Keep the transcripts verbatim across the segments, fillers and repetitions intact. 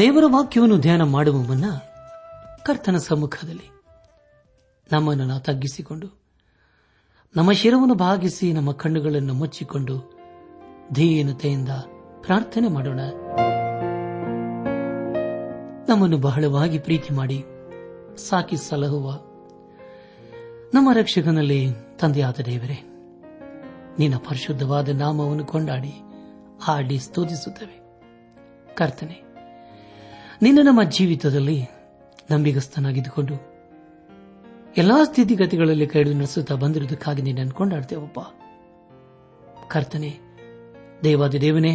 ದೇವರ ವಾಕ್ಯವನ್ನು ಧ್ಯಾನ ಮಾಡುವ ಮುನ್ನ ಕರ್ತನ ಸಮ್ಮುಖದಲ್ಲಿ ನಮ್ಮನ್ನು ನಾವು ತಗ್ಗಿಸಿಕೊಂಡು, ನಮ್ಮ ಶಿರವನ್ನು ಭಾಗಿಸಿ, ನಮ್ಮ ಕಣ್ಣುಗಳನ್ನು ಮುಚ್ಚಿಕೊಂಡು ಧೀನತೆಯಿಂದ ಪ್ರಾರ್ಥನೆ ಮಾಡೋಣ. ನಮ್ಮನ್ನು ಬಹಳವಾಗಿ ಪ್ರೀತಿ ಮಾಡಿ ಸಾಕಿ ಸಲಹುವ ನಮ್ಮ ರಕ್ಷಕನಲ್ಲಿ ತಂದೆಯಾದ ದೇವರೇ, ನಿನ್ನ ಪರಿಶುದ್ಧವಾದ ನಾಮವನ್ನು ಕೊಂಡಾಡಿ ಹಾಡಿ ಸ್ತುತಿಸುತ್ತೇವೆ. ಕರ್ತನೆ, ನಿನ್ನ ನಮ್ಮ ಜೀವಿತದಲ್ಲಿ ನಂಬಿಗಸ್ತನಾಗಿದ್ದುಕೊಂಡು ಎಲ್ಲಾ ಸ್ಥಿತಿಗತಿಗಳಲ್ಲಿ ಕೈಡು ನಡೆಸುತ್ತಾ ಬಂದಿರುವುದಕ್ಕಾಗಿ ನೀನು ಅನ್ಕೊಂಡಾಡ್ತೇವಪ್ಪ. ಕರ್ತನೆ, ದೇವಾದಿ ದೇವನೇ,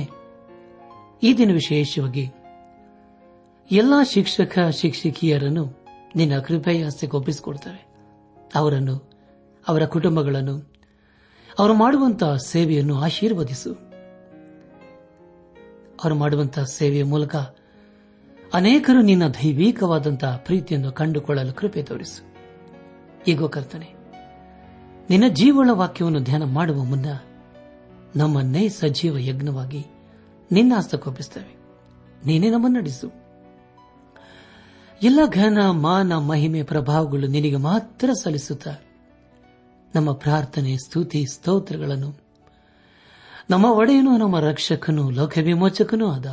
ಈ ದಿನ ವಿಶೇಷವಾಗಿ ಎಲ್ಲಾ ಶಿಕ್ಷಕ ಶಿಕ್ಷಕಿಯರನ್ನು ನಿನ್ನ ಕೃಪೆಯ ಹಸ್ತಕ್ಕೆ ಒಪ್ಪಿಸಿಕೊಡ್ತಾರೆ. ಅವರನ್ನು, ಅವರ ಕುಟುಂಬಗಳನ್ನು, ಅವರು ಮಾಡುವಂತಹ ಸೇವೆಯನ್ನು ಆಶೀರ್ವದಿಸು. ಅವರು ಮಾಡುವಂತಹ ಸೇವೆಯ ಮೂಲಕ ಅನೇಕರು ನಿನ್ನ ದೈವಿಕವಾದಂತಹ ಪ್ರೀತಿಯನ್ನು ಕಂಡುಕೊಳ್ಳಲು ಕೃಪೆ ತೋರಿಸು. ಈಗೋ ಕರ್ತನೆ, ನಿನ್ನ ಜೀವಳ ವಾಕ್ಯವನ್ನು ಧ್ಯಾನ ಮಾಡುವ ಮುನ್ನ ನಮ್ಮನ್ನೇ ಸಜೀವ ಯಜ್ಞವಾಗಿ ನಿನ್ನ ಹಸ್ತಕ್ಕೊಪ್ಪಿಸುತ್ತೇವೆ. ನೀನೇ ನಮ್ಮನ್ನು ನಡೆಸು. ಎಲ್ಲ ಘನ ಮಾನ ಮಹಿಮೆ ಪ್ರಭಾವಗಳು ನಿನಗೆ ಮಾತ್ರ ಸಲ್ಲಿಸುತ್ತ ನಮ್ಮ ಪ್ರಾರ್ಥನೆ ಸ್ತುತಿ ಸ್ತೋತ್ರಗಳನ್ನು ನಮ್ಮ ಒಡೆಯನು ನಮ್ಮ ರಕ್ಷಕನೂ ಲೋಕವಿಮೋಚಕನೂ ಆದ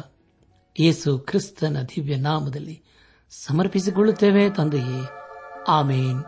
ಯೇಸು ಕ್ರಿಸ್ತನ ದಿವ್ಯ ನಾಮದಲ್ಲಿ ಸಮರ್ಪಿಸಿಕೊಳ್ಳುತ್ತೇವೆ ತಂದೆಯೇ, ಆಮೇನ್.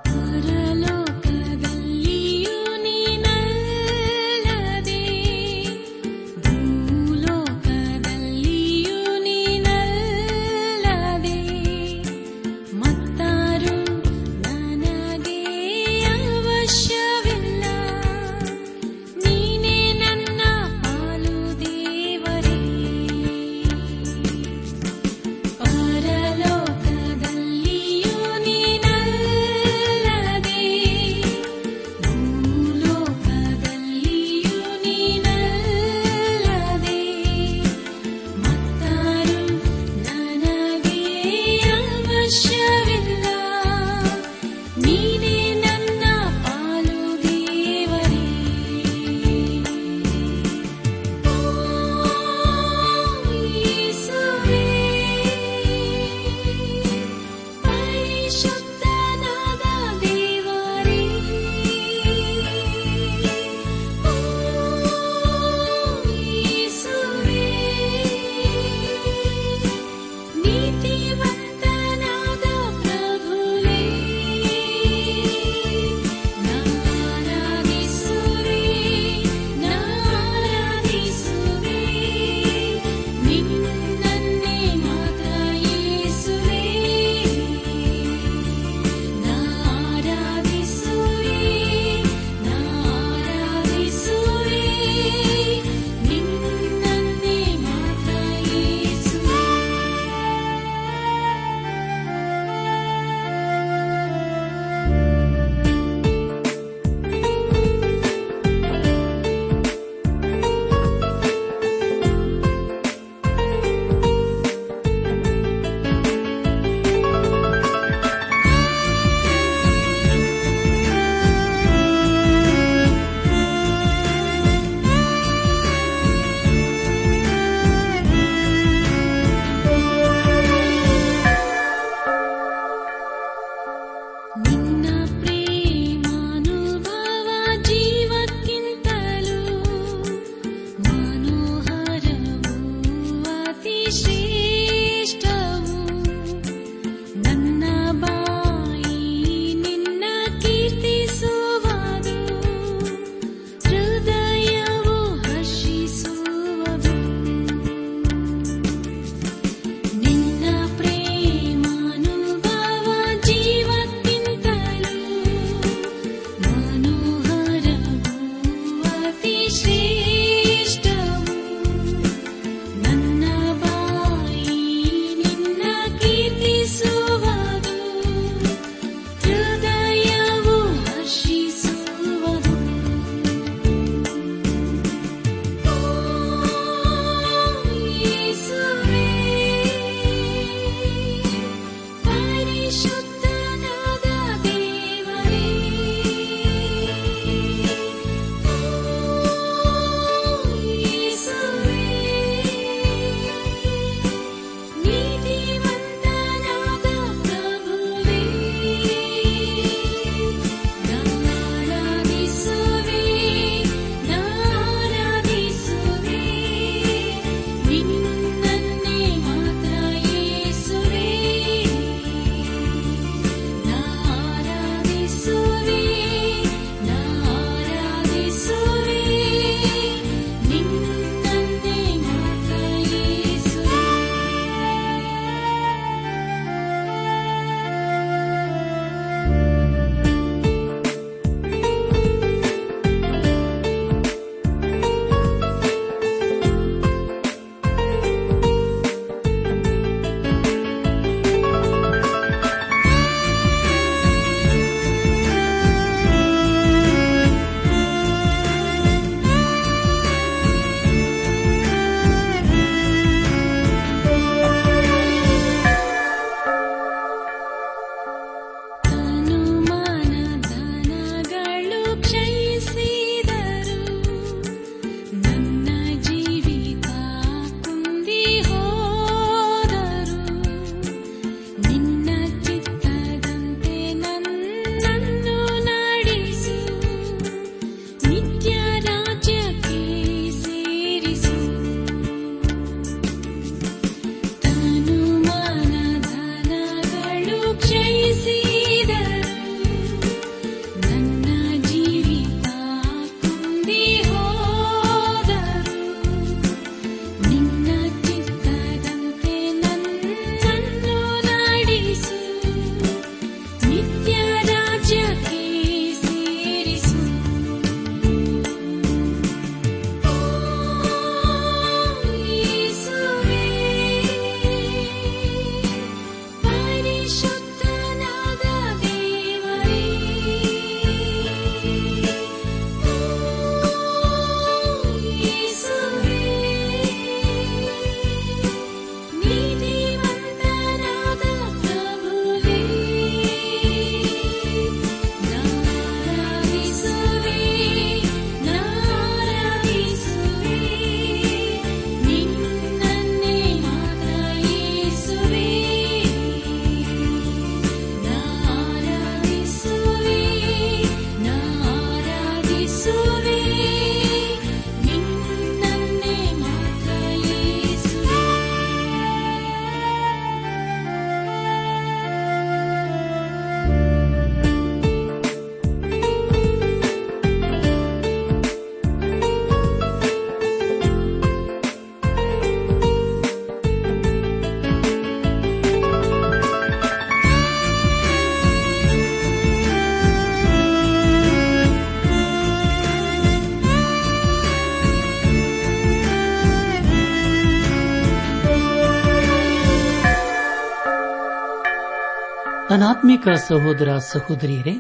ಅನಾತ್ಮಿಕ ಸಹೋದರ ಸಹೋದರಿಯರೇ,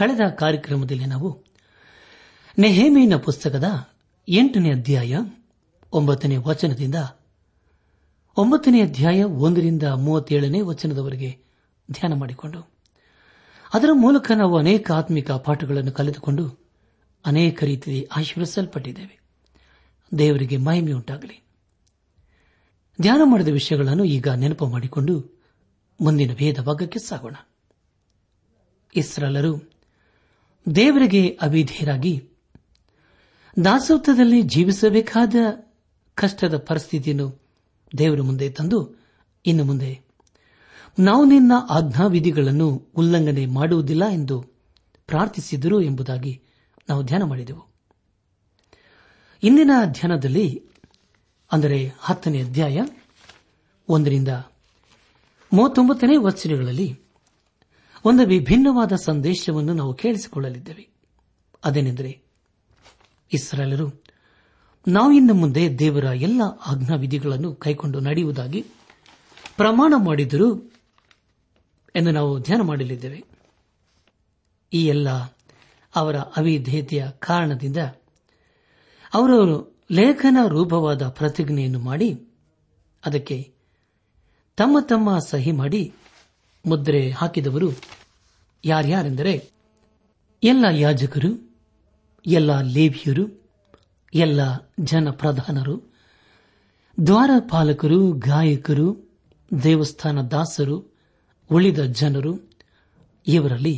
ಕಳೆದ ಕಾರ್ಯಕ್ರಮದಲ್ಲಿ ನಾವು ನೆಹೆಮೀಯನ ಪುಸ್ತಕದ ಎಂಟನೇ ಅಧ್ಯಾಯ ಒಂಬತ್ತನೇ ವಚನದಿಂದ ಒಂಬತ್ತನೇ ಅಧ್ಯಾಯ ಒಂದರಿಂದ ಮೂವತ್ತೇಳನೇ ವಚನದವರೆಗೆ ಧ್ಯಾನ ಮಾಡಿಕೊಂಡು ಅದರ ಮೂಲಕ ನಾವು ಅನೇಕ ಆತ್ಮಿಕ ಪಾಠಗಳನ್ನು ಕಲಿತುಕೊಂಡು ಅನೇಕ ರೀತಿಯಲ್ಲಿ ಆಶೀರ್ವಿಸಲ್ಪಟ್ಟಿದ್ದೇವೆ. ದೇವರಿಗೆ ಮಹಿಮೆಯುಂಟಾಗಲಿ. ಧ್ಯಾನ ಮಾಡಿದ ವಿಷಯಗಳನ್ನು ಈಗ ನೆನಪು ಮಾಡಿಕೊಂಡು ಮುಂದಿನ ವೇದ ಭಾಗಕ್ಕೆ ಸಾಗೋಣ. ಇಸ್ರಾಯೇಲರು ದೇವರಿಗೆ ಅವಿಧೇಯರಾಗಿ ದಾಸತ್ವದಲ್ಲಿ ಜೀವಿಸಬೇಕಾದ ಕಷ್ಟದ ಪರಿಸ್ಥಿತಿಯನ್ನು ದೇವರ ಮುಂದೆ ತಂದು, ಇನ್ನು ಮುಂದೆ ನಾವು ನಿನ್ನ ಆಜ್ಞಾವಿಧಿಗಳನ್ನು ಉಲ್ಲಂಘನೆ ಮಾಡುವುದಿಲ್ಲ ಎಂದು ಪ್ರಾರ್ಥಿಸಿದರು ಎಂಬುದಾಗಿ ನಾವು ಧ್ಯಾನ ಮಾಡಿದೆವು. ಇಂದಿನ ಧ್ಯಾನದಲ್ಲಿ ಅಂದರೆ ಹತ್ತನೇ ಅಧ್ಯಾಯ ಒಂದರಿಂದ ಮೂವತ್ತೊಂಬತ್ತನೇ ವಚನಗಳಲ್ಲಿ ಒಂದು ವಿಭಿನ್ನವಾದ ಸಂದೇಶವನ್ನು ನಾವು ಕೇಳಿಸಿಕೊಳ್ಳಲಿದ್ದೇವೆ. ಅದೇನೆಂದರೆ, ಇಸ್ರಾಯೇಲರು ನಾವು ಇನ್ನು ಮುಂದೆ ದೇವರ ಎಲ್ಲ ಆಜ್ಞಾವಿಧಿಗಳನ್ನು ಕೈಕೊಂಡು ನಡೆಯುವುದಾಗಿ ಪ್ರಮಾಣ ಮಾಡಿದರು ಎಂದು ನಾವು ಧ್ಯಾನ ಮಾಡಲಿದ್ದೇವೆ. ಈ ಎಲ್ಲ ಅವರ ಅವಿಧೇಯತೆಯ ಕಾರಣದಿಂದ ಅವರು ಲೇಖನ ರೂಪವಾದ ಪ್ರತಿಜ್ಞೆಯನ್ನು ಮಾಡಿ ಅದಕ್ಕೆ ತಮ್ಮ ತಮ್ಮ ಸಹಿ ಮಾಡಿ ಮುದ್ರೆ ಹಾಕಿದವರು ಯಾರ್ಯಾರೆಂದರೆ ಎಲ್ಲ ಯಾಜಕರು, ಎಲ್ಲ ಲೇವಿಯರು, ಎಲ್ಲ ಜನಪ್ರಧಾನರು, ದ್ವಾರಪಾಲಕರು, ಗಾಯಕರು, ದೇವಸ್ಥಾನ ದಾಸರು, ಉಳಿದ ಜನರು. ಇವರಲ್ಲಿ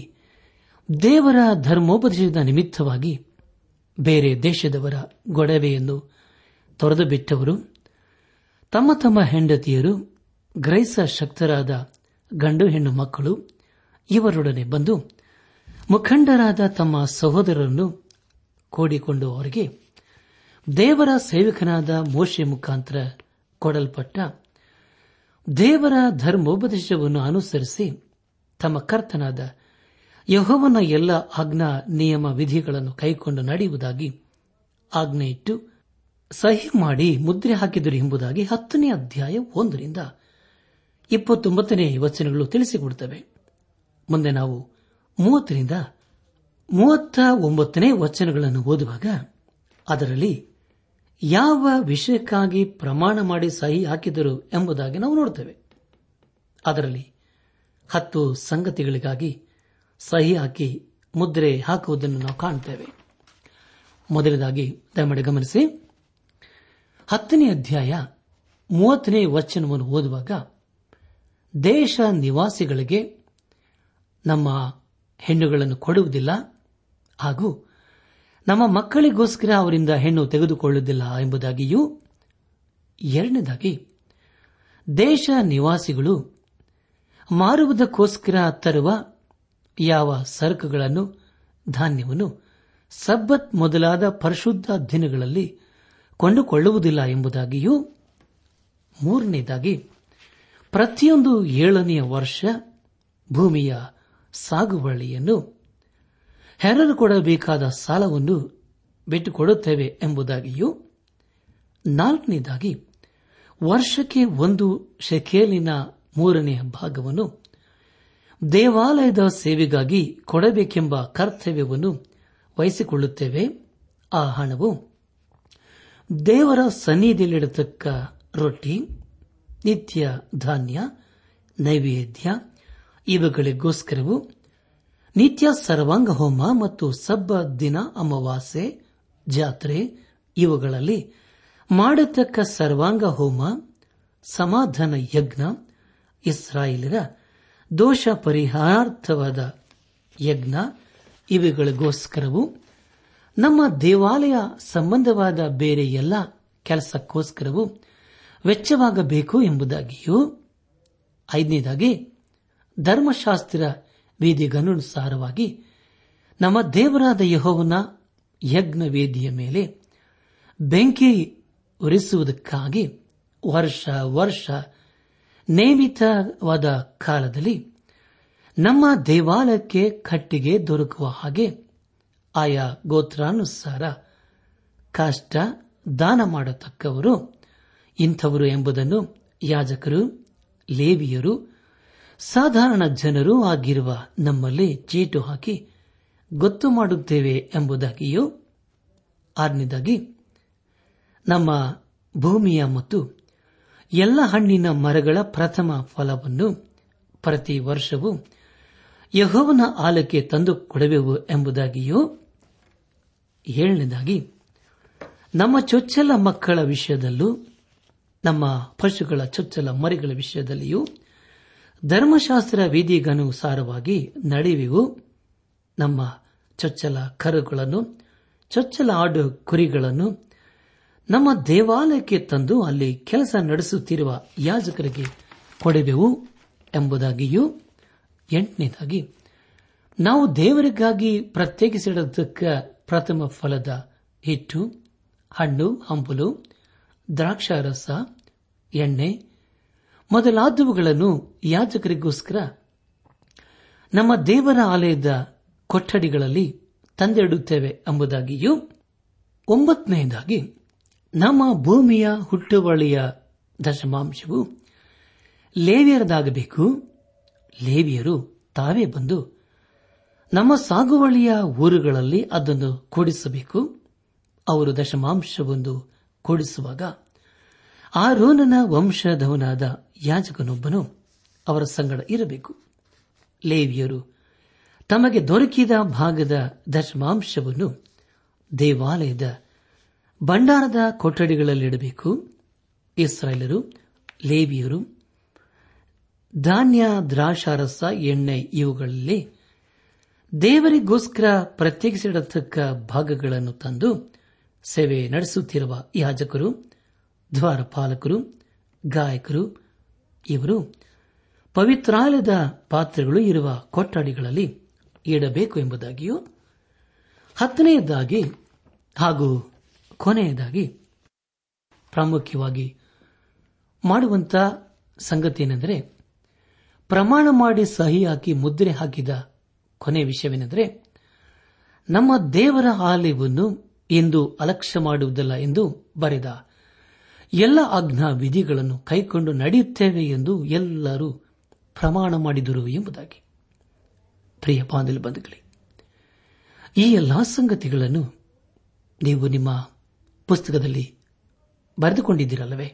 ದೇವರ ಧರ್ಮೋಪದೇಶದ ನಿಮಿತ್ತವಾಗಿ ಬೇರೆ ದೇಶದವರ ಗೊಡವೆಯನ್ನು ತೊರೆದು ಬಿಟ್ಟವರು, ತಮ್ಮ ತಮ್ಮ ಹೆಂಡತಿಯರು, ಗ್ರಹಿಸ ಶಕ್ತರಾದ ಗಂಡು ಹೆಣ್ಣು ಮಕ್ಕಳು ಇವರೊಡನೆ ಬಂದು ಮುಖಂಡರಾದ ತಮ್ಮ ಸಹೋದರರನ್ನು ಕೂಡಿಕೊಂಡು ಅವರಿಗೆ ದೇವರ ಸೇವಕನಾದ ಮೋಶೆ ಮುಖಾಂತರ ಕೊಡಲ್ಪಟ್ಟ ದೇವರ ಧರ್ಮೋಪದೇಶವನ್ನು ಅನುಸರಿಸಿ ತಮ್ಮ ಕರ್ತನಾದ ಯೆಹೋವನ ಎಲ್ಲ ಆಜ್ಞಾ ನಿಯಮ ವಿಧಿಗಳನ್ನು ಕೈಕೊಂಡು ನಡೆಯುವುದಾಗಿ ಆಜ್ಞೆಯಿಟ್ಟು ಸಹಿ ಮಾಡಿ ಮುದ್ರೆ ಹಾಕಿದರು ಎಂಬುದಾಗಿ ಹತ್ತನೇ ಅಧ್ಯಾಯ ಒಂದರಿಂದ ಇಪ್ಪತ್ತೊಂಬತ್ತನೇ ವಚನಗಳು ತಿಳಿಸಿಕೊಡುತ್ತವೆ. ಮುಂದೆ ನಾವು ಮೂವತ್ತರಿಂದ ಮೂವತ್ತ ಒಂಬತ್ತನೇ ವಚನಗಳನ್ನು ಓದುವಾಗ ಅದರಲ್ಲಿ ಯಾವ ವಿಷಯಕ್ಕಾಗಿ ಪ್ರಮಾಣ ಮಾಡಿ ಸಹಿ ಹಾಕಿದರು ಎಂಬುದಾಗಿ ನಾವು ನೋಡುತ್ತೇವೆ. ಅದರಲ್ಲಿ ಹತ್ತು ಸಂಗತಿಗಳಿಗಾಗಿ ಸಹಿ ಹಾಕಿ ಮುದ್ರೆ ಹಾಕುವುದನ್ನು ನಾವು ಕಾಣುತ್ತೇವೆ. ಮೊದಲದಾಗಿ ದಯಮಾಡಿ ಗಮನಿಸಿ, ಹತ್ತನೇ ಅಧ್ಯಾಯ ಮೂವತ್ತನೇ ವಚನವನ್ನು ಓದುವಾಗ ದೇಶ ನಿವಾಸಿಗಳಿಗೆ ನಮ್ಮ ಹೆಣ್ಣುಗಳನ್ನು ಕೊಡುವುದಿಲ್ಲ ಹಾಗೂ ನಮ್ಮ ಮಕ್ಕಳಿಗೋಸ್ಕರ ಅವರಿಂದ ಹೆಣ್ಣು ತೆಗೆದುಕೊಳ್ಳುವುದಿಲ್ಲ ಎಂಬುದಾಗಿಯೂ, ಎರಡನೇದಾಗಿ ದೇಶ ನಿವಾಸಿಗಳು ಮಾರುವುದಕ್ಕೋಸ್ಕರ ತರುವ ಯಾವ ಸರಕುಗಳನ್ನು, ಧಾನ್ಯವನ್ನು ಸಬ್ಬತ್ ಮೊದಲಾದ ಪರಿಶುದ್ಧ ದಿನಗಳಲ್ಲಿ ಕೊಂಡುಕೊಳ್ಳುವುದಿಲ್ಲ ಎಂಬುದಾಗಿಯೂ, ಮೂರನೇದಾಗಿ ಪ್ರತಿಯೊಂದು ಏಳನೆಯ ವರ್ಷ ಭೂಮಿಯ ಸಾಗುವಳಿಯನ್ನು ಹೆರರು ಕೊಡಬೇಕಾದ ಸಾಲವನ್ನು ಬಿಟ್ಟುಕೊಡುತ್ತೇವೆ ಎಂಬುದಾಗಿಯೂ, ನಾಲ್ಕನೇದಾಗಿ ವರ್ಷಕ್ಕೆ ಒಂದು ಶೆಕೇಲಿನ ಮೂರನೆಯ ಭಾಗವನ್ನು ದೇವಾಲಯದ ಸೇವೆಗಾಗಿ ಕೊಡಬೇಕೆಂಬ ಕರ್ತವ್ಯವನ್ನು ವಹಿಸಿಕೊಳ್ಳುತ್ತೇವೆ. ಆ ಹಣವು ದೇವರ ಸನ್ನಿಧಿಯಲ್ಲಿಡತಕ್ಕ ರೊಟ್ಟಿ, ನಿತ್ಯ ಧಾನ್ಯ, ನೈವೇದ್ಯ ಇವುಗಳಿಗೋಸ್ಕರವು ನಿತ್ಯ ಸರ್ವಾಂಗ ಹೋಮ ಮತ್ತು ಸಬ್ಬ ದಿನ, ಅಮಾವಾಸ್ಯೆ, ಜಾತ್ರೆ ಇವುಗಳಲ್ಲಿ ಮಾಡತಕ್ಕ ಸರ್ವಾಂಗ ಹೋಮ, ಸಮಾಧಾನ ಯಜ್ಞ, ಇಸ್ರಾಯೇಲರ ದೋಷ ಪರಿಹಾರಾರ್ಥವಾದ ಯಜ್ಞ ಇವುಗಳಿಗೋಸ್ಕರವು, ನಮ್ಮ ದೇವಾಲಯ ಸಂಬಂಧವಾದ ಬೇರೆ ಎಲ್ಲ ಕೆಲಸಕ್ಕೋಸ್ಕರವು ವೆಚ್ಚವಾಗಬೇಕು ಎಂಬುದಾಗಿಯೂ, ಐದನೇದಾಗಿ ಧರ್ಮಶಾಸ್ತ್ರ ವೇದಿಗನುಸಾರವಾಗಿ ನಮ್ಮ ದೇವರಾದ ಯೆಹೋವನ ಯಜ್ಞ ವೇದಿಯ ಮೇಲೆ ಬೆಂಕಿ ಉರಿಸುವುದಕ್ಕಾಗಿ ವರ್ಷ ವರ್ಷ ನೇಮಿತವಾದ ಕಾಲದಲ್ಲಿ ನಮ್ಮ ದೇವಾಲಯಕ್ಕೆ ಕಟ್ಟಿಗೆ ದೊರಕುವ ಹಾಗೆ ಆಯಾ ಗೋತ್ರಾನುಸಾರ ಕಾಷ್ಟ ದಾನ ಮಾಡತಕ್ಕವರು ಇಂಥವರು ಎಂಬುದನ್ನು ಯಾಜಕರು, ಲೇವಿಯರು, ಸಾಧಾರಣ ಜನರೂ ಆಗಿರುವ ನಮ್ಮಲ್ಲಿ ಚೀಟು ಹಾಕಿ ಗೊತ್ತು ಮಾಡುತ್ತೇವೆ ಎಂಬುದಾಗಿಯೂ, ಆರನೇದಾಗಿ ನಮ್ಮ ಭೂಮಿಯ ಮತ್ತು ಎಲ್ಲ ಹಣ್ಣಿನ ಮರಗಳ ಪ್ರಥಮ ಫಲವನ್ನು ಪ್ರತಿ ವರ್ಷವೂ ಯೆಹೋವನ ಆಲಕ್ಕೆ ತಂದು ಕೊಡುವೆವು ಎಂಬುದಾಗಿಯೂ, ಏಳನೇದಾಗಿ ನಮ್ಮ ಚೊಚ್ಚಲ ಮಕ್ಕಳ ವಿಷಯದಲ್ಲೂ ನಮ್ಮ ಪಶುಗಳ ಚೊಚ್ಚಲ ಮರಿಗಳ ವಿಷಯದಲ್ಲಿಯೂ ಧರ್ಮಶಾಸ್ತ್ರ ವಿಧಿಗನುಸಾರವಾಗಿ ನಡೆಯುವೆವು. ನಮ್ಮ ಚೊಚ್ಚಲ ಕರುಗಳನ್ನು, ಚೊಚ್ಚಲ ಆಡು ಕುರಿಗಳನ್ನು ನಮ್ಮ ದೇವಾಲಯಕ್ಕೆ ತಂದು ಅಲ್ಲಿ ಕೆಲಸ ನಡೆಸುತ್ತಿರುವ ಯಾಜಕರಿಗೆ ಕೊಡುವೆವು ಎಂಬುದಾಗಿಯೂ, ಎಂಟನೇದಾಗಿ ನಾವು ದೇವರಿಗಾಗಿ ಪ್ರತ್ಯೇಕಿಸಿಡತಕ್ಕ ಪ್ರಥಮ ಫಲದ ಹಿಟ್ಟು, ಹಣ್ಣು, ಹಂಪಲು, ದ್ರಾಕ್ಷಾರಸ, ಎಣ್ಣೆ ಮೊದಲಾದವುಗಳನ್ನು ಯಾಜಕರಿಗೋಸ್ಕರ ನಮ್ಮ ದೇವರ ಆಲಯದ ಕೊಠಡಿಗಳಲ್ಲಿ ತಂದಿಡುತ್ತೇವೆ ಎಂಬುದಾಗಿಯೂ, ಒಂಬತ್ತನೆಯದಾಗಿ ನಮ್ಮ ಭೂಮಿಯ ಹುಟ್ಟುವಳಿಯ ದಶಮಾಂಶವು ಲೇವಿಯರದಾಗಬೇಕು. ಲೇವಿಯರು ತಾವೇ ಬಂದು ನಮ್ಮ ಸಾಗುವಳಿಯ ಊರುಗಳಲ್ಲಿ ಅದನ್ನು ಕೂಡಿಸಬೇಕು. ಅವರು ದಶಮಾಂಶವೊಂದು ಕೂಡಿಸುವಾಗ ಆರೋನನ ವಂಶದವನಾದ ಯಾಜಕನೊಬ್ಬನು ಅವರ ಸಂಗಡ ಇರಬೇಕು. ಲೇವಿಯರು ತಮಗೆ ದೊರಕಿದ ಭಾಗದ ದಶಮಾಂಶವನ್ನು ದೇವಾಲಯದ ಭಂಡಾರದ ಕೊಠಡಿಗಳಲ್ಲಿಡಬೇಕು. ಇಸ್ರಾಯೇಲರು, ಲೇವಿಯರು ಧಾನ್ಯ, ದ್ರಾಕ್ಷಾರಸ, ಎಣ್ಣೆ ಇವುಗಳಲ್ಲಿ ದೇವರಿಗೋಸ್ಕರ ಪ್ರತ್ಯೇಕಿಸಿಡತಕ್ಕ ಭಾಗಗಳನ್ನು ತಂದು ಸೇವೆ ನಡೆಸುತ್ತಿರುವ ಯಾಜಕರು, ದ್ವಾರಪಾಲಕರು, ಗಾಯಕರು ಇವರು ಪವಿತ್ರಾಲಯದ ಪಾತ್ರೆಗಳು ಇರುವ ಕೊಠಡಿಗಳಲ್ಲಿ ಇಡಬೇಕು ಎಂಬುದಾಗಿಯೂ, ಹತ್ತನೆಯದಾಗಿ ಹಾಗೂ ಕೊನೆಯದಾಗಿ ಪ್ರಾಮುಖ್ಯವಾಗಿ ಮಾಡುವಂತಹ ಸಂಗತಿಯೇನೆಂದರೆ, ಪ್ರಮಾಣ ಮಾಡಿ ಸಹಿ ಹಾಕಿ ಮುದ್ರೆ ಹಾಕಿದ ಕೊನೆ ವಿಷಯವೇನೆಂದರೆ, ನಮ್ಮ ದೇವರ ಆಲಯವನ್ನು ಎಂದು ಅಲಕ್ಷ್ಯ ಮಾಡುವುದಿಲ್ಲ ಎಂದು ಬರೆದ ಎಲ್ಲ ಆಜ್ಞಾ ವಿಧಿಗಳನ್ನು ಕೈಕೊಂಡು ನಡೆಯುತ್ತೇವೆ ಎಂದು ಎಲ್ಲರೂ ಪ್ರಮಾಣ ಮಾಡಿದರು ಎಂಬುದಾಗಿ. ಪ್ರಿಯ ಬಾಂಧವ ಬಂಧುಗಳೇ, ಈ ಎಲ್ಲಾ ಸಂಗತಿಗಳನ್ನು ನೀವು ನಿಮ್ಮ ಪುಸ್ತಕದಲ್ಲಿ ಬರೆದುಕೊಂಡಿದ್ದೀರಲ್ಲವೇ?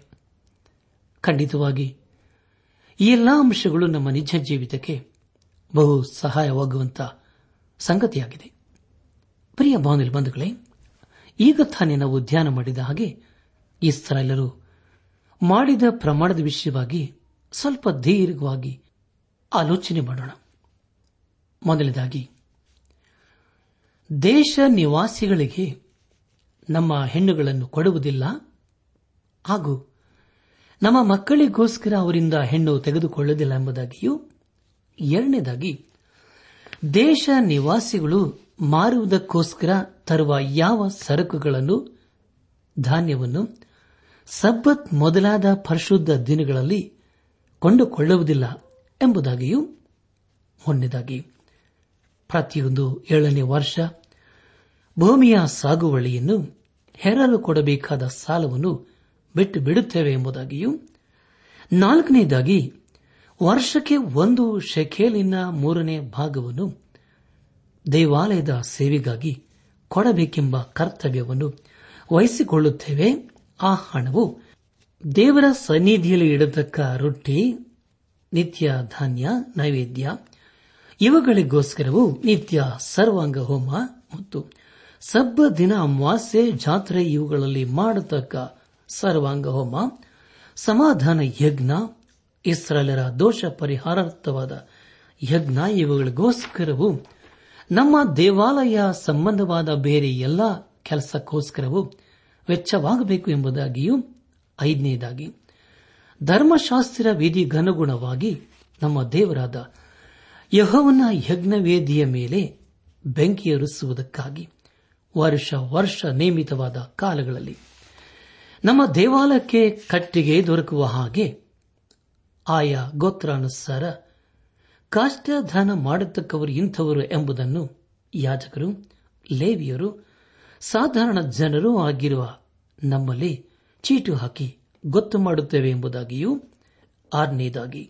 ಖಂಡಿತವಾಗಿ ಈ ಎಲ್ಲಾ ಅಂಶಗಳು ನಮ್ಮ ನಿಜ ಜೀವಿತಕ್ಕೆ ಬಹು ಸಹಾಯವಾಗುವಂತಹ ಸಂಗತಿಯಾಗಿದೆ. ಪ್ರಿಯ ಬಾಂಧವ ಬಂಧುಗಳೇ, ಈಗ ತಾನೇ ನಾವು ಧ್ಯಾನ ಮಾಡಿದ ಹಾಗೆ ಇಸ್ರಾಯೇಲರು ಮಾಡಿದ ಪ್ರಮಾಣದ ವಿಷಯವಾಗಿ ಸ್ವಲ್ಪ ದೀರ್ಘವಾಗಿ ಆಲೋಚನೆ ಮಾಡೋಣ. ಮೊದಲನೇದಾಗಿ, ದೇಶ ನಿವಾಸಿಗಳಿಗೆ ನಮ್ಮ ಹೆಣ್ಣುಗಳನ್ನು ಕೊಡುವುದಿಲ್ಲ ಹಾಗೂ ನಮ್ಮ ಮಕ್ಕಳಿಗೋಸ್ಕರ ಅವರಿಂದ ಹೆಣ್ಣು ತೆಗೆದುಕೊಳ್ಳುವುದಿಲ್ಲ ಎಂಬುದಾಗಿಯೂ, ಎರಡನೇದಾಗಿ ದೇಶ ನಿವಾಸಿಗಳು ಮಾರುವುದಕ್ಕೋಸ್ಕರ ತರುವ ಯಾವ ಸರಕುಗಳನ್ನು, ಧಾನ್ಯವನ್ನು ಸಬ್ಬತ್ ಮೊದಲಾದ ಪರಿಶುದ್ಧ ದಿನಗಳಲ್ಲಿ ಕೊಂಡುಕೊಳ್ಳುವುದಿಲ್ಲ ಎಂಬುದಾಗಿಯೂ, ಮೊನ್ನೆದಾಗಿ ಪ್ರತಿಯೊಂದು ಏಳನೇ ವರ್ಷ ಭೂಮಿಯ ಸಾಗುವಳಿಯನ್ನು ಹೆರಲು ಕೊಡಬೇಕಾದ ಸಾಲವನ್ನು ಬಿಟ್ಟು ಬಿಡುತ್ತೇವೆ ಎಂಬುದಾಗಿಯೂ, ನಾಲ್ಕನೇದಾಗಿ ವರ್ಷಕ್ಕೆ ಒಂದು ಶೆಖೇಲಿನ ಮೂರನೇ ಭಾಗವನ್ನು ದೇವಾಲಯದ ಸೇವೆಗಾಗಿ ಕೊಡಬೇಕೆಂಬ ಕರ್ತವ್ಯವನ್ನು ವಹಿಸಿಕೊಳ್ಳುತ್ತೇವೆ. ಆ ಹಣವು ದೇವರ ಸನ್ನಿಧಿಯಲ್ಲಿ ಇಡತಕ್ಕ ರೊಟ್ಟಿ, ನಿತ್ಯ ಧಾನ್ಯ, ನೈವೇದ್ಯ ಇವುಗಳಿಗೋಸ್ಕರವೂ ನಿತ್ಯ ಸರ್ವಾಂಗ ಹೋಮ ಮತ್ತು ಸಬ್ಬ ದಿನ, ಅಮಾವಾಸ್ಯೆ, ಜಾತ್ರೆ ಇವುಗಳಲ್ಲಿ ಮಾಡತಕ್ಕ ಸರ್ವಾಂಗ ಹೋಮ, ಸಮಾಧಾನ ಯಜ್ಞ, ಇಸ್ರಾಯೇಲರ ದೋಷ ಪರಿಹಾರಾರ್ಥವಾದ ಯಜ್ಞ ಇವುಗಳಿಗೋಸ್ಕರವೂ ನಮ್ಮ ದೇವಾಲಯ ಸಂಬಂಧವಾದ ಬೇರೆ ಎಲ್ಲ ಕೆಲಸಕ್ಕೋಸ್ಕರವೂ ವೆಚ್ಚವಾಗಬೇಕು ಎಂಬುದಾಗಿಯೂ, ಐದನೇದಾಗಿ ಧರ್ಮಶಾಸ್ತ್ರ ವಿಧಿಗನುಗುಣವಾಗಿ ನಮ್ಮ ದೇವರಾದ ಯೆಹೋವನ ಯಜ್ಞವೇದಿಯ ಮೇಲೆ ಬೆಂಕಿಯರಿಸುವುದಕ್ಕಾಗಿ ವರ್ಷ ವರ್ಷ ನೇಮಿತವಾದ ಕಾಲಗಳಲ್ಲಿ ನಮ್ಮ ದೇವಾಲಯಕ್ಕೆ ಕಟ್ಟಿಗೆ ದೊರಕುವ ಹಾಗೆ ಆಯಾ ಗೋತ್ರಾನುಸಾರ ಕಾಷ್ಟದಾನ ಮಾಡತಕ್ಕವರು ಇಂಥವರು ಎಂಬುದನ್ನು ಯಾಜಕರು, ಲೇವಿಯರು ಸಾಧಾರಣ ಜನರೂ ಆಗಿರುವ ನಮ್ಮಲ್ಲಿ ಚೀಟು ಹಾಕಿ ಗೊತ್ತು ಮಾಡುತ್ತೇವೆ ಎಂಬುದಾಗಿಯೂ, ಆರನೇದಾಗಿ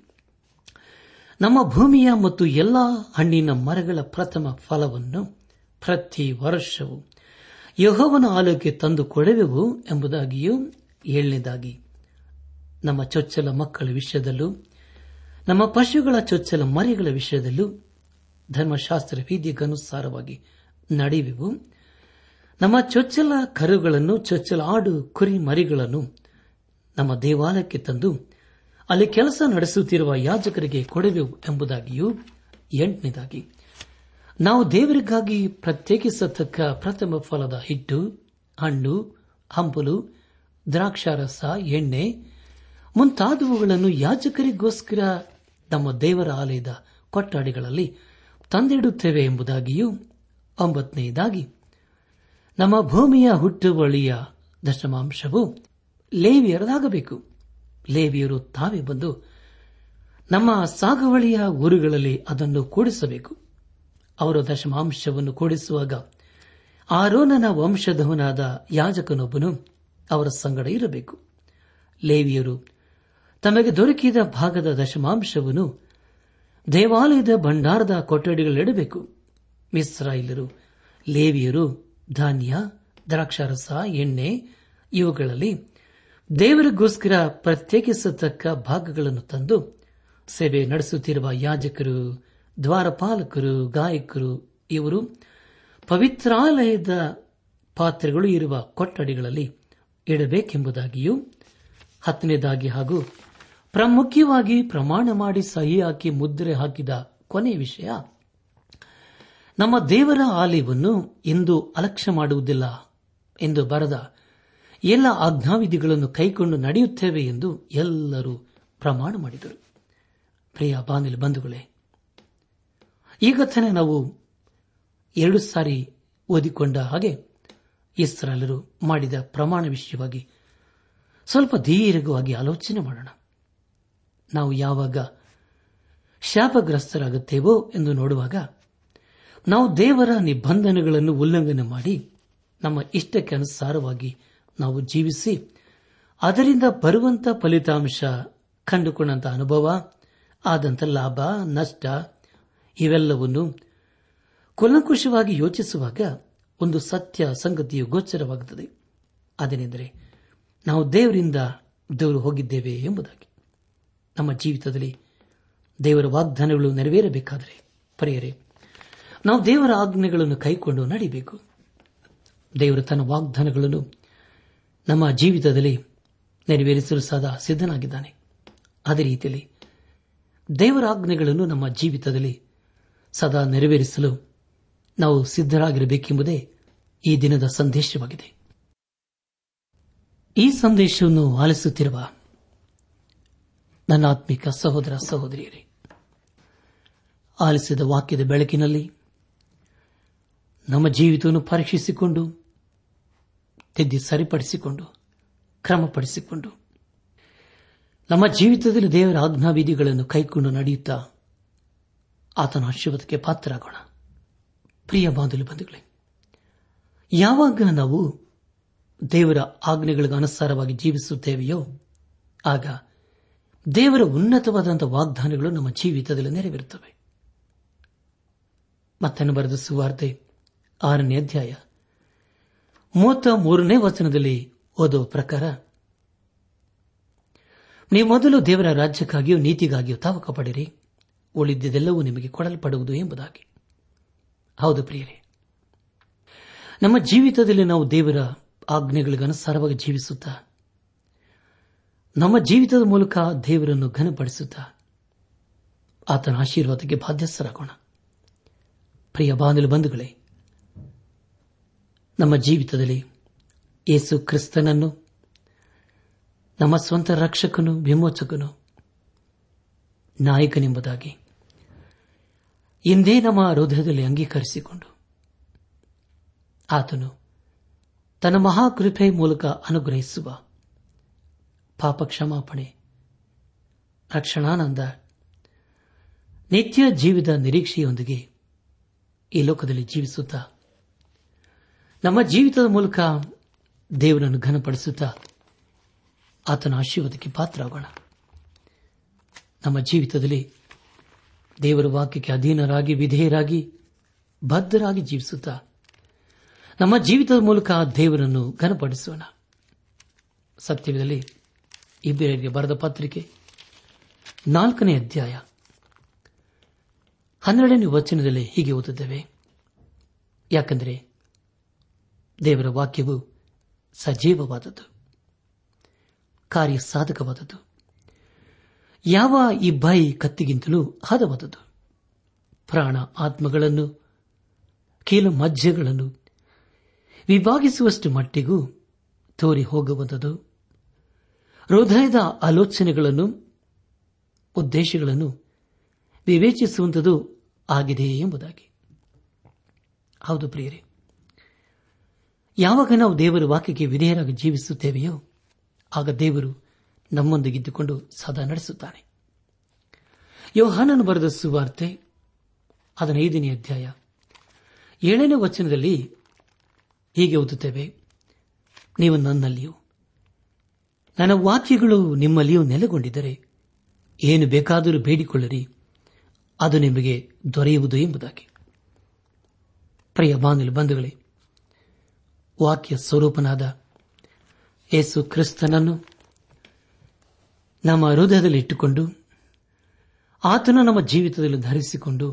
ನಮ್ಮ ಭೂಮಿಯ ಮತ್ತು ಎಲ್ಲಾ ಹಣ್ಣಿನ ಮರಗಳ ಪ್ರಥಮ ಫಲವನ್ನು ಪ್ರತಿ ವರ್ಷವೂ ಯೆಹೋವನ ಆಲೋಕೆ ತಂದು ಕೊಡುವೆವು ಎಂಬುದಾಗಿಯೂ ಏಳನೇದಾಗಿ ನಮ್ಮ ಚೊಚ್ಚಲ ಮಕ್ಕಳ ವಿಷಯದಲ್ಲೂ ನಮ್ಮ ಪಶುಗಳ ಚೊಚ್ಚಲ ಮರಿಗಳ ವಿಷಯದಲ್ಲೂ ಧರ್ಮಶಾಸ್ತ್ರ ವಿಧಿಗನುಸಾರವಾಗಿ ನಡೆಯುವೆವು. ನಮ್ಮ ಚೊಚ್ಚಲ ಕರುಗಳನ್ನು, ಚೊಚ್ಚಲ ಆಡು ಕುರಿ ಮರಿಗಳನ್ನು ನಮ್ಮ ದೇವಾಲಯಕ್ಕೆ ತಂದು ಅಲ್ಲಿ ಕೆಲಸ ನಡೆಸುತ್ತಿರುವ ಯಾಜಕರಿಗೆ ಕೊಡುವೆವು ಎಂಬುದಾಗಿಯೂ ಎಂಟನೇದಾಗಿ ನಾವು ದೇವರಿಗಾಗಿ ಪ್ರತ್ಯೇಕಿಸತಕ್ಕ ಪ್ರಥಮ ಫಲದ ಹಿಟ್ಟು, ಹಣ್ಣು, ಹಂಪಲು, ದ್ರಾಕ್ಷಾರಸ, ಎಣ್ಣೆ ಮುಂತಾದವುಗಳನ್ನು ಯಾಜಕರಿಗೋಸ್ಕರ ನಮ್ಮ ದೇವರ ಆಲಯದ ಕೊಠಡಿಗಳಲ್ಲಿ ತಂದಿಡುತ್ತೇವೆ ಎಂಬುದಾಗಿಯೂ ಒಂಬತ್ತನೆಯದಾಗಿ ನಮ್ಮ ಭೂಮಿಯ ಹುಟ್ಟುವಳಿಯ ದಶಮಾಂಶವು ಲೇವಿಯರದಾಗಬೇಕು. ಲೇವಿಯರು ತಾವೇ ಬಂದು ನಮ್ಮ ಸಾಗುವಳಿಯ ಊರುಗಳಲ್ಲಿ ಅದನ್ನು ಕೂಡಿಸಬೇಕು. ಅವರು ದಶಮಾಂಶವನ್ನು ಕೂಡಿಸುವಾಗ ಆರೋನನ ವಂಶದವನಾದ ಯಾಜಕನೊಬ್ಬನು ಅವರ ಸಂಗಡ ಇರಬೇಕು. ಲೇವಿಯರು ತಮಗೆ ದೊರಕಿದ ಭಾಗದ ದಶಮಾಂಶವನ್ನು ದೇವಾಲಯದ ಭಂಡಾರದ ಕೊಠಡಿಗಳಿಡಬೇಕು. ಮಿಸ್ರಾಯೇಲರು ಲೇವಿಯರು ಧಾನ್ಯ, ದ್ರಾಕ್ಷಾರಸ, ಎಣ್ಣೆ ಇವುಗಳಲ್ಲಿ ದೇವರಿಗೋಸ್ಕರ ಪ್ರತ್ಯೇಕಿಸತಕ್ಕ ಭಾಗಗಳನ್ನು ತಂದು ಸೇವೆ ನಡೆಸುತ್ತಿರುವ ಯಾಜಕರು, ದ್ವಾರಪಾಲಕರು, ಗಾಯಕರು ಇವರು ಪವಿತ್ರಾಲಯದ ಪಾತ್ರೆಗಳು ಇರುವ ಕೊಠಡಿಗಳಲ್ಲಿ ಇಡಬೇಕೆಂಬುದಾಗಿಯೂ ಹತ್ತನೇದಾಗಿ ಹಾಗೂ ಪ್ರಾಮುಖ್ಯವಾಗಿ ಪ್ರಮಾಣ ಮಾಡಿ ಸಹಿ ಹಾಕಿ ಮುದ್ರೆ ಹಾಕಿದ ಕೊನೆಯ ವಿಷಯ, ನಮ್ಮ ದೇವರ ಆಲಯವನ್ನು ಎಂದೂ ಅಲಕ್ಷ್ಯ ಮಾಡುವುದಿಲ್ಲ ಎಂದು ಬರೆದ ಎಲ್ಲ ಆಜ್ಞಾವಿಧಿಗಳನ್ನು ಕೈಕೊಂಡು ನಡೆಯುತ್ತೇವೆ ಎಂದು ಎಲ್ಲರೂ ಪ್ರಮಾಣ ಮಾಡಿದರು. ಪ್ರಿಯ ಬಾನಿಲು ಬಂಧುಗಳೇ, ಈಗ ತಾನೇ ನಾವು ಎರಡು ಸಾರಿ ಓದಿಕೊಂಡ ಹಾಗೆ ಇಸ್ರಾಯೇಲರು ಮಾಡಿದ ಪ್ರಮಾಣ ವಿಷಯವಾಗಿ ಸ್ವಲ್ಪ ದೀರ್ಘವಾಗಿ ಆಲೋಚನೆ ಮಾಡೋಣ. ನಾವು ಯಾವಾಗ ಶಾಪಗ್ರಸ್ತರಾಗುತ್ತೇವೋ ಎಂದು ನೋಡುವಾಗ ನಾವು ದೇವರ ನಿಬಂಧನೆಗಳನ್ನು ಉಲ್ಲಂಘನೆ ಮಾಡಿ ನಮ್ಮ ಇಷ್ಟಕ್ಕೆ ಅನುಸಾರವಾಗಿ ನಾವು ಜೀವಿಸಿ ಅದರಿಂದ ಬರುವಂಥ ಫಲಿತಾಂಶ, ಕಂಡುಕೊಂಡಂಥ ಅನುಭವ, ಆದಂಥ ಲಾಭ ನಷ್ಟ ಇವೆಲ್ಲವನ್ನು ಕೂಲಂಕುಷವಾಗಿ ಯೋಚಿಸುವಾಗ ಒಂದು ಸತ್ಯ ಸಂಗತಿಯು ಗೋಚರವಾಗುತ್ತದೆ. ಅದೇನೆಂದರೆ, ನಾವು ದೇವರಿಂದ ದೂರ ಹೋಗಿದ್ದೇವೆ ಎಂಬುದಾಗಿ. ನಮ್ಮ ಜೀವಿತದಲ್ಲಿ ದೇವರ ವಾಗ್ದಾನಗಳು ನೆರವೇರಬೇಕಾದರೆ ಪ್ರಿಯರೇ, ನಾವು ದೇವರ ಆಜ್ಞೆಗಳನ್ನು ಕೈಕೊಂಡು ನಡೆಯಬೇಕು. ದೇವರು ತನ್ನ ವಾಗ್ದಾನಗಳನ್ನು ನಮ್ಮ ಜೀವಿತದಲ್ಲಿ ನೆರವೇರಿಸಲು ಸದಾ ಸಿದ್ಧನಾಗಿದ್ದಾನೆ. ಅದೇ ರೀತಿಯಲ್ಲಿ ದೇವರ ಆಜ್ಞೆಗಳನ್ನು ನಮ್ಮ ಜೀವಿತದಲ್ಲಿ ಸದಾ ನೆರವೇರಿಸಲು ನಾವು ಸಿದ್ಧರಾಗಿರಬೇಕೆಂಬುದೇ ಈ ದಿನದ ಸಂದೇಶವಾಗಿದೆ. ಈ ಸಂದೇಶವನ್ನು ಆಲಿಸುತ್ತಿರುವ ನನ್ನ ಆತ್ಮಿಕ ಸಹೋದರ ಸಹೋದರಿಯರೇ, ಆಲಿಸಿದ ವಾಕ್ಯದ ಬೆಳಕಿನಲ್ಲಿ ನಮ್ಮ ಜೀವಿತವನ್ನು ಪರೀಕ್ಷಿಸಿಕೊಂಡು, ತಿದ್ದಿ ಸರಿಪಡಿಸಿಕೊಂಡು, ಕ್ರಮಪಡಿಸಿಕೊಂಡು ನಮ್ಮ ಜೀವಿತದಲ್ಲಿ ದೇವರ ಆಜ್ಞಾವಿಧಿಗಳನ್ನು ಕೈಕೊಂಡು ನಡೆಯುತ್ತಾ ಆತನ ಆಶೀರ್ವಾದಕ್ಕೆ ಪಾತ್ರರಾಗೋಣ. ಪ್ರಿಯ ಬಾಂಧವ್ಯ ಬಂಧುಗಳೇ, ಯಾವಾಗ ನಾವು ದೇವರ ಆಜ್ಞೆಗಳಿಗೆ ಅನುಸಾರವಾಗಿ ಜೀವಿಸುತ್ತೇವೆಯೋ ಆಗ ದೇವರ ಉನ್ನತವಾದಂತಹ ವಾಗ್ದಾನಗಳು ನಮ್ಮ ಜೀವಿತದಲ್ಲಿ ನೆರವೇರುತ್ತವೆ. ಮತ್ತನ್ನು ಬರೆದ ಸುವಾರ್ತೆ ಆರನೇ ಅಧ್ಯಾಯ ಮೂವತ್ತ ಮೂರನೇ ವಚನದಲ್ಲಿ ಓದೋ ಪ್ರಕಾರ, ನೀವು ಮೊದಲು ದೇವರ ರಾಜ್ಯಕ್ಕಾಗಿಯೂ ನೀತಿಗಾಗಿಯೂ ತಾವಕ ಪಡಿರಿ, ಉಳಿದಿದ್ದೆಲ್ಲವೂ ನಿಮಗೆ ಕೊಡಲ್ಪಡುವುದು ಎಂಬುದಾಗಿ. ಹೌದು ಪ್ರಿಯರೇ, ನಮ್ಮ ಜೀವಿತದಲ್ಲಿ ನಾವು ದೇವರ ಆಜ್ಞೆಗಳಿಗೆ ಅನುಸಾರವಾಗಿ ಜೀವಿಸುತ್ತಾ ನಮ್ಮ ಜೀವಿತದ ಮೂಲಕ ದೇವರನ್ನು ಘನಪಡಿಸುತ್ತಾ ಆತನ ಆಶೀರ್ವಾದಕ್ಕೆ ಬಾಧ್ಯಸ್ಥರಾಗೋಣ. ಪ್ರಿಯ ಬಾಂಧವ ಬಂಧುಗಳೇ, ನಮ್ಮ ಜೀವಿತದಲ್ಲಿ ಯೇಸು ಕ್ರಿಸ್ತನನ್ನು ನಮ್ಮ ಸ್ವಂತ ರಕ್ಷಕನು, ವಿಮೋಚಕನು, ನಾಯಕನೆಂಬುದಾಗಿ ಇಂದೇ ನಮ್ಮ ಹೃದಯದಲ್ಲಿ ಅಂಗೀಕರಿಸಿಕೊಂಡು ಆತನು ತನ್ನ ಮಹಾಕೃಪೆಯ ಮೂಲಕ ಅನುಗ್ರಹಿಸುವ ಪಾಪ ಕ್ಷಮಾಪಣೆ, ರಕ್ಷಣಾನಂದ, ನಿತ್ಯ ಜೀವಿತ ನಿರೀಕ್ಷೆಯೊಂದಿಗೆ ಈ ಲೋಕದಲ್ಲಿ ಜೀವಿಸುತ್ತಾ ನಮ್ಮ ಜೀವಿತದ ಮೂಲಕ ದೇವರನ್ನು ಘನಪಡಿಸುತ್ತಾ ಆತನ ಆಶೀರ್ವಾದಕ್ಕೆ ಪಾತ್ರರಾಗೋಣ. ನಮ್ಮ ಜೀವಿತದಲ್ಲಿ ದೇವರ ವಾಕ್ಯಕ್ಕೆ ಅಧೀನರಾಗಿ ವಿಧೇಯರಾಗಿ ಬದ್ಧರಾಗಿ ಜೀವಿಸುತ್ತಾ ನಮ್ಮ ಜೀವಿತದ ಮೂಲಕ ದೇವರನ್ನು ಘನಪಡಿಸೋಣ. ಸತ್ಯದಲ್ಲಿ ಇಬ್ರಿಯರಿಗೆ ಬರೆದ ಪತ್ರಿಕೆ ನಾಲ್ಕನೇ ಅಧ್ಯಾಯ ಹನ್ನೆರಡನೇ ವಚನದಲ್ಲಿ ಹೀಗೆ ಓದುತ್ತೇವೆ. ಯಾಕೆಂದರೆ ದೇವರ ವಾಕ್ಯವು ಸಜೀವವಾದದ್ದು, ಕಾರ್ಯ ಸಾಧಕವಾದದ್ದು, ಯಾವ ಇಬ್ಬಾಯಿ ಕತ್ತಿಗಿಂತಲೂ ಹದವಾದದ್ದು, ಪ್ರಾಣ ಆತ್ಮಗಳನ್ನು ಕೀಲ ಮಜ್ಜೆಗಳನ್ನು ವಿಭಾಗಿಸುವಷ್ಟು ಮಟ್ಟಿಗೂ ತೋರಿ ಹೋಗುವಂಥದ್ದು, ಹೃದಯದ ಆಲೋಚನೆಗಳನ್ನು ಉದ್ದೇಶಗಳನ್ನು ವಿವೇಚಿಸುವಂಥದ್ದು ಆಗಿದೆ ಎಂಬುದಾಗಿ. ಹೌದು ಪ್ರಿಯರೇ, ಯಾವಾಗ ನಾವು ದೇವರ ವಾಕ್ಯಕ್ಕೆ ವಿಧೇಯರಾಗಿ ಜೀವಿಸುತ್ತೇವೆಯೋ ಆಗ ದೇವರು ನಮ್ಮೊಂದಿಗಿದ್ದುಕೊಂಡು ಸದಾ ನಡೆಸುತ್ತಾನೆ. ಯೋಹಾನನು ಬರೆದ ಸುವಾರ್ತೆ ಹದಿನೈದನೇ ಅಧ್ಯಾಯ ಏಳನೇ ವಚನದಲ್ಲಿ ಹೀಗೆ ಓದುತ್ತೇವೆ. ನೀವು ನನ್ನಲ್ಲಿಯೂ ನನ್ನ ವಾಕ್ಯಗಳು ನಿಮ್ಮಲ್ಲಿಯೂ ನೆಲೆಗೊಂಡಿದ್ದರೆ ಏನು ಬೇಕಾದರೂ ಬೇಡಿಕೊಳ್ಳಿರಿ, ಅದು ನಿಮಗೆ ದೊರೆಯುವುದು ಎಂಬುದಾಗಿ. ಪ್ರಿಯ ಬಾಂಧವ ಬಂಧುಗಳೇ, ವಾಕ್ಯ ಸ್ವರೂಪನಾದ ಯೇಸು ಕ್ರಿಸ್ತನನ್ನು ನಮ್ಮ ಹೃದಯದಲ್ಲಿ ಇಟ್ಟುಕೊಂಡು ಆತನ ನಮ್ಮ ಜೀವಿತದಲ್ಲಿ ಧರಿಸಿಕೊಂಡು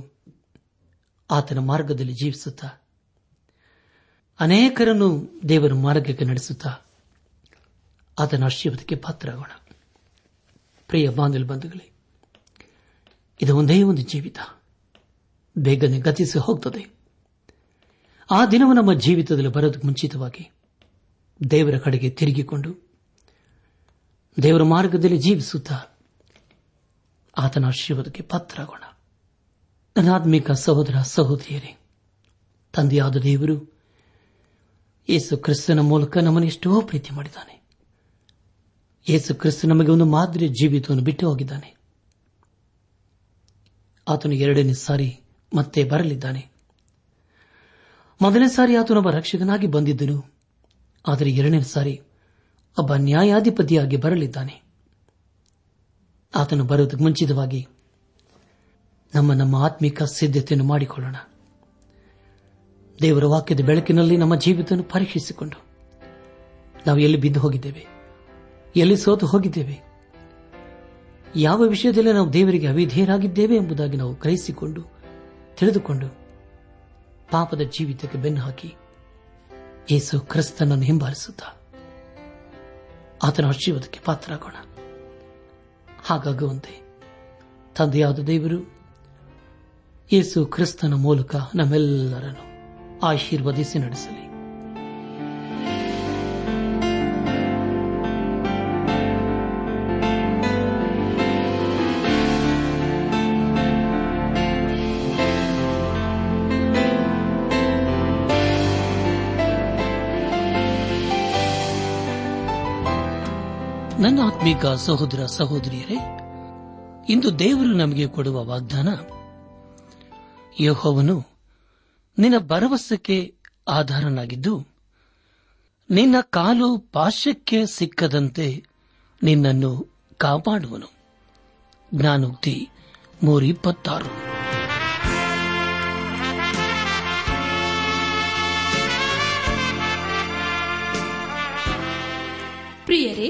ಆತನ ಮಾರ್ಗದಲ್ಲಿ ಜೀವಿಸುತ್ತಾ ಅನೇಕರನ್ನು ದೇವರ ಮಾರ್ಗಕ್ಕೆ ನಡೆಸುತ್ತಾ ಆತನ ಆಶೀರ್ವಾದಕ್ಕೆ ಪಾತ್ರರಾಗೋಣ. ಪ್ರಿಯ ಬಾಂಧವ ಬಂಧುಗಳೇ, ಇದು ಒಂದೇ ಒಂದು ಜೀವಿತ, ಬೇಗನೆ ಗತಿಸಿ ಹೋಗ್ತದೆ. ಆ ದಿನವೂ ನಮ್ಮ ಜೀವಿತದಲ್ಲಿ ಬರೋದಕ್ಕೆ ಮುಂಚಿತವಾಗಿ ದೇವರ ಕಡೆಗೆ ತಿರುಗಿಕೊಂಡು ದೇವರ ಮಾರ್ಗದಲ್ಲಿ ಜೀವಿಸುತ್ತಾ ಆತನ ಆಶೀರ್ವಾದಕ್ಕೆ ಪಾತ್ರರಾಗೋಣ. ಅನಾತ್ಮಿಕ ಸಹೋದರ ಸಹೋದರಿಯರೇ, ತಂದೆಯಾದ ದೇವರು ಯೇಸು ಕ್ರಿಸ್ತನ ಮೂಲಕ ನಮ್ಮನ್ನು ಎಷ್ಟೋ ಪ್ರೀತಿ ಮಾಡಿದ್ದಾನೆ. ಯೇಸು ಕ್ರಿಸ್ತ ನಮಗೆ ಒಂದು ಮಾದರಿ ಜೀವಿತವನ್ನು ಬಿಟ್ಟು ಹೋಗಿದ್ದಾನೆ. ಆತನು ಎರಡನೇ ಸಾರಿ ಮತ್ತೆ ಬರಲಿದ್ದಾನೆ. ಮೊದಲನೇ ಸಾರಿ ಆತನೊಬ್ಬ ರಕ್ಷಕನಾಗಿ ಬಂದಿದ್ದನು, ಆದರೆ ಎರಡನೇ ಸಾರಿ ಒಬ್ಬ ನ್ಯಾಯಾಧಿಪತಿಯಾಗಿ ಬರಲಿದ್ದಾನೆ. ಆತನು ಬರುವುದಕ್ಕೆ ಮುಂಚಿತವಾಗಿ ನಮ್ಮ ನಮ್ಮ ಆತ್ಮಿಕ ಸಿದ್ಧತೆಯನ್ನು ಮಾಡಿಕೊಳ್ಳೋಣ. ದೇವರ ವಾಕ್ಯದ ಬೆಳಕಿನಲ್ಲಿ ನಮ್ಮ ಜೀವಿತವನ್ನು ಪರೀಕ್ಷಿಸಿಕೊಂಡು ನಾವು ಎಲ್ಲಿ ಬಿದ್ದು ಹೋಗಿದ್ದೇವೆ, ಎಲ್ಲಿ ಸೋತು ಹೋಗಿದ್ದೇವೆ, ಯಾವ ವಿಷಯದಲ್ಲಿ ನಾವು ದೇವರಿಗೆ ಅವಿಧೇಯರಾಗಿದ್ದೇವೆ ಎಂಬುದಾಗಿ ನಾವು ಗ್ರಹಿಸಿಕೊಂಡು ತಿಳಿದುಕೊಂಡು ಪಾಪದ ಜೀವಿತಕ್ಕೆ ಬೆನ್ನು ಹಾಕಿ ಯೇಸು ಕ್ರಿಸ್ತನನ್ನು ಹಿಂಬಾಲಿಸುತ್ತಾ ಆತನ ಆಶೀರ್ವಾದಕ್ಕೆ ಪಾತ್ರರಾಗೋಣ. ಹಾಗಾಗುವಂತೆ ತಂದೆಯಾದ ದೇವರು ಯೇಸು ಕ್ರಿಸ್ತನ ಮೂಲಕ ನಮ್ಮೆಲ್ಲರನ್ನು ಆಶೀರ್ವದಿಸಿ ನಡೆಸಲಿ. ನನ್ನ ಆತ್ಮೀಕ ಸಹೋದರ ಸಹೋದರಿಯರೇ, ಇಂದು ದೇವರು ನಮಗೆ ಕೊಡುವ ವಾಗ್ದಾನ, ಯೆಹೋವನು ನಿನ್ನ ಭರವಸಕ್ಕೆ ಆಧಾರನಾಗಿದ್ದು ನಿನ್ನ ಕಾಲು ಪಾಶಕ್ಕೆ ಸಿಕ್ಕದಂತೆ ನಿನ್ನನ್ನು ಕಾಪಾಡುವನು. ಜ್ಞಾನೋಕ್ತಿ ಮೂರು ಇಪ್ಪತ್ತಾರು. ಪ್ರಿಯರೇ,